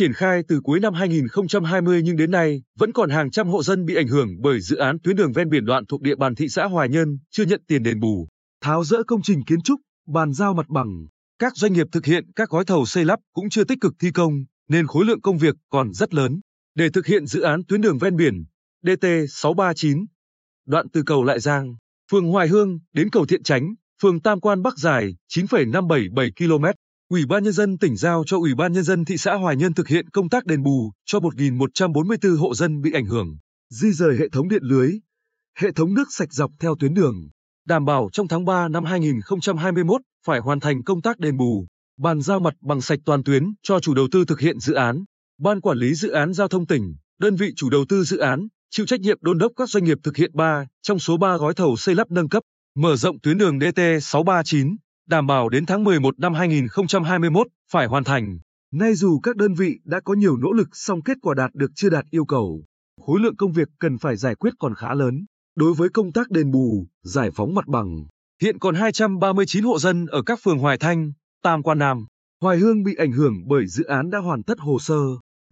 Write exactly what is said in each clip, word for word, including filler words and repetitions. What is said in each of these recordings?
triển khai từ cuối năm hai nghìn không trăm hai mươi nhưng đến nay vẫn còn hàng trăm hộ dân bị ảnh hưởng bởi dự án tuyến đường ven biển đoạn thuộc địa bàn thị xã Hoài Nhân chưa nhận tiền đền bù, tháo dỡ công trình kiến trúc, bàn giao mặt bằng. Các doanh nghiệp thực hiện các gói thầu xây lắp cũng chưa tích cực thi công nên khối lượng công việc còn rất lớn. Để thực hiện dự án tuyến đường ven biển D T sáu ba chín, đoạn từ cầu Lại Giang, phường Hoài Hương đến cầu Thiện Chánh, phường Tam Quan Bắc dài chín phẩy năm bảy bảy ki lô mét, Ủy ban Nhân dân tỉnh giao cho Ủy ban Nhân dân thị xã Hoài Nhân thực hiện công tác đền bù cho một nghìn một trăm bốn mươi tư hộ dân bị ảnh hưởng, di rời hệ thống điện lưới, hệ thống nước sạch dọc theo tuyến đường, đảm bảo trong tháng ba năm hai nghìn không trăm hai mươi mốt phải hoàn thành công tác đền bù, bàn giao mặt bằng sạch toàn tuyến cho chủ đầu tư thực hiện dự án. Ban Quản lý Dự án Giao thông tỉnh, đơn vị chủ đầu tư dự án, chịu trách nhiệm đôn đốc các doanh nghiệp thực hiện ba trong số ba gói thầu xây lắp nâng cấp, mở rộng tuyến đường D T sáu ba chín, đảm bảo đến tháng mười một năm hai nghìn không trăm hai mươi mốt phải hoàn thành. Nay dù các đơn vị đã có nhiều nỗ lực song kết quả đạt được chưa đạt yêu cầu, khối lượng công việc cần phải giải quyết còn khá lớn. Đối với công tác đền bù, giải phóng mặt bằng, hiện còn hai trăm ba mươi chín hộ dân ở các phường Hoài Thanh, Tam Quan Nam, Hoài Hương bị ảnh hưởng bởi dự án đã hoàn tất hồ sơ,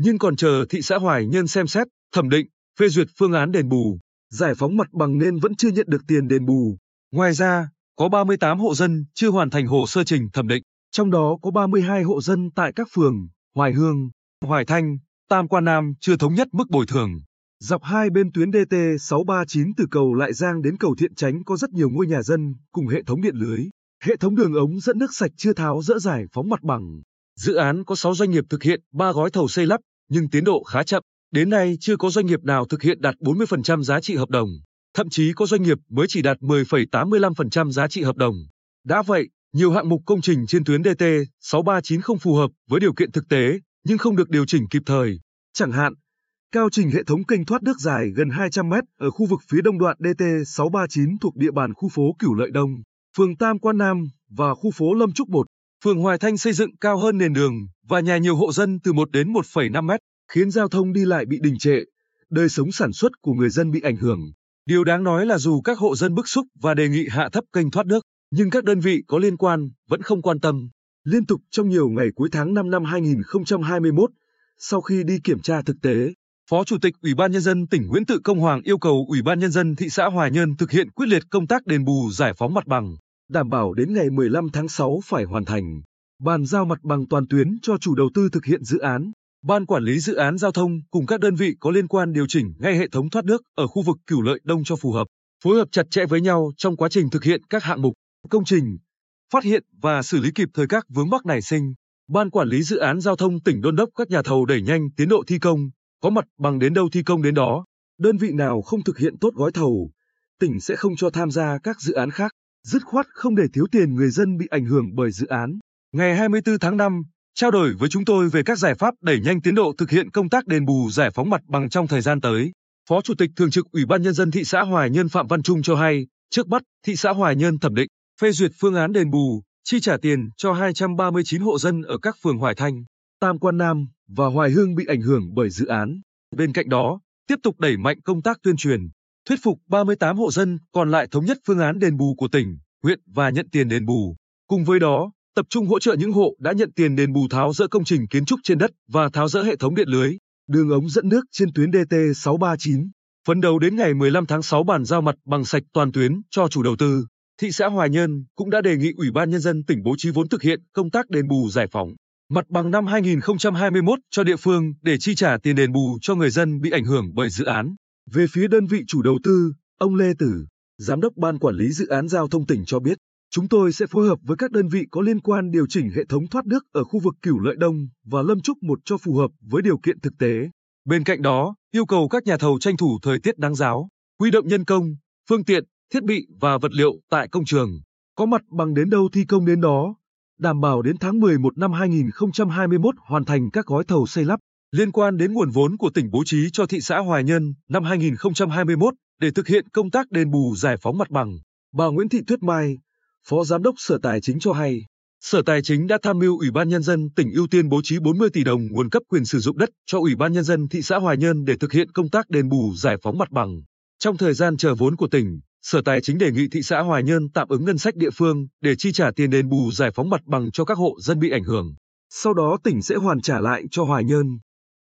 nhưng còn chờ thị xã Hoài Nhân xem xét, thẩm định, phê duyệt phương án đền bù, giải phóng mặt bằng nên vẫn chưa nhận được tiền đền bù. Ngoài ra, có ba mươi tám hộ dân chưa hoàn thành hồ sơ trình thẩm định, trong đó có ba mươi hai hộ dân tại các phường Hoài Hương, Hoài Thanh, Tam Quan Nam chưa thống nhất mức bồi thường. Dọc hai bên tuyến D T sáu ba chín từ cầu Lại Giang đến cầu Thiện Chánh có rất nhiều ngôi nhà dân cùng hệ thống điện lưới, hệ thống đường ống dẫn nước sạch chưa tháo dỡ giải phóng mặt bằng. Dự án có sáu doanh nghiệp thực hiện ba gói thầu xây lắp nhưng tiến độ khá chậm, đến nay chưa có doanh nghiệp nào thực hiện đạt bốn mươi phần trăm giá trị hợp đồng, thậm chí có doanh nghiệp mới chỉ đạt mười phẩy tám mươi lăm phần trăm giá trị hợp đồng. Đã vậy, nhiều hạng mục công trình trên tuyến D T sáu ba chín không phù hợp với điều kiện thực tế nhưng không được điều chỉnh kịp thời. Chẳng hạn, cao trình hệ thống kênh thoát nước dài gần hai trăm mét ở khu vực phía đông đoạn D T sáu ba chín thuộc địa bàn khu phố Cửu Lợi Đông, phường Tam Quan Nam và khu phố Lâm Trúc Bột, phường Hoài Thanh xây dựng cao hơn nền đường và nhà nhiều hộ dân từ một đến một phẩy năm mét, khiến giao thông đi lại bị đình trệ, đời sống sản xuất của người dân bị ảnh hưởng. Điều đáng nói là dù các hộ dân bức xúc và đề nghị hạ thấp kênh thoát nước, nhưng các đơn vị có liên quan vẫn không quan tâm. Liên tục trong nhiều ngày cuối tháng năm năm hai nghìn không trăm hai mươi mốt, sau khi đi kiểm tra thực tế, Phó Chủ tịch Ủy ban Nhân dân tỉnh Nguyễn Tự Công Hoàng yêu cầu Ủy ban Nhân dân thị xã Hoài Nhơn thực hiện quyết liệt công tác đền bù giải phóng mặt bằng, đảm bảo đến ngày mười lăm tháng sáu phải hoàn thành, bàn giao mặt bằng toàn tuyến cho chủ đầu tư thực hiện dự án. Ban Quản lý Dự án Giao thông cùng các đơn vị có liên quan điều chỉnh ngay hệ thống thoát nước ở khu vực Cửu Lợi Đông cho phù hợp, phối hợp chặt chẽ với nhau trong quá trình thực hiện các hạng mục, công trình, phát hiện và xử lý kịp thời các vướng mắc nảy sinh. Ban Quản lý Dự án Giao thông tỉnh đôn đốc các nhà thầu đẩy nhanh tiến độ thi công, có mặt bằng đến đâu thi công đến đó. Đơn vị nào không thực hiện tốt gói thầu, tỉnh sẽ không cho tham gia các dự án khác, dứt khoát không để thiếu tiền người dân bị ảnh hưởng bởi dự án. Ngày hai mươi tư tháng năm, trao đổi với chúng tôi về các giải pháp đẩy nhanh tiến độ thực hiện công tác đền bù giải phóng mặt bằng trong thời gian tới, Phó Chủ tịch Thường trực Ủy ban Nhân dân thị xã Hoài Nhơn Phạm Văn Trung cho hay, trước mắt, thị xã Hoài Nhơn thẩm định, phê duyệt phương án đền bù, chi trả tiền cho hai trăm ba mươi chín hộ dân ở các phường Hoài Thanh, Tam Quan Nam và Hoài Hương bị ảnh hưởng bởi dự án. Bên cạnh đó, tiếp tục đẩy mạnh công tác tuyên truyền, thuyết phục ba mươi tám hộ dân còn lại thống nhất phương án đền bù của tỉnh, huyện và nhận tiền đền bù. Cùng với đó, tập trung hỗ trợ những hộ đã nhận tiền đền bù tháo dỡ công trình kiến trúc trên đất và tháo dỡ hệ thống điện lưới, đường ống dẫn nước trên tuyến D T sáu ba chín, phấn đấu đến ngày mười lăm tháng sáu bàn giao mặt bằng sạch toàn tuyến cho chủ đầu tư. Thị xã Hoài Nhơn cũng đã đề nghị Ủy ban Nhân dân tỉnh bố trí vốn thực hiện công tác đền bù giải phóng mặt bằng năm hai nghìn không trăm hai mươi mốt cho địa phương để chi trả tiền đền bù cho người dân bị ảnh hưởng bởi dự án. Về phía đơn vị chủ đầu tư, ông Lê Tử, Giám đốc Ban Quản lý Dự án Giao thông tỉnh cho biết, chúng tôi sẽ phối hợp với các đơn vị có liên quan điều chỉnh hệ thống thoát nước ở khu vực Cửu Lợi Đông và Lâm Trúc một cho phù hợp với điều kiện thực tế. Bên cạnh đó, yêu cầu các nhà thầu tranh thủ thời tiết nắng ráo, huy động nhân công, phương tiện, thiết bị và vật liệu tại công trường, có mặt bằng đến đâu thi công đến đó, đảm bảo đến tháng mười một năm hai nghìn không trăm hai mươi mốt hoàn thành các gói thầu xây lắp. Liên quan đến nguồn vốn của tỉnh bố trí cho thị xã Hoài Nhân năm hai nghìn không trăm hai mươi mốt để thực hiện công tác đền bù giải phóng mặt bằng, bà Nguyễn Thị Thuyết Mai, Phó Giám đốc Sở Tài chính cho hay, Sở Tài chính đã tham mưu Ủy ban Nhân dân tỉnh ưu tiên bố trí bốn mươi tỷ đồng nguồn cấp quyền sử dụng đất cho Ủy ban Nhân dân thị xã Hoài Nhân để thực hiện công tác đền bù giải phóng mặt bằng. Trong thời gian chờ vốn của tỉnh, Sở Tài chính đề nghị thị xã Hoài Nhân tạm ứng ngân sách địa phương để chi trả tiền đền bù giải phóng mặt bằng cho các hộ dân bị ảnh hưởng. Sau đó tỉnh sẽ hoàn trả lại cho Hoài Nhân.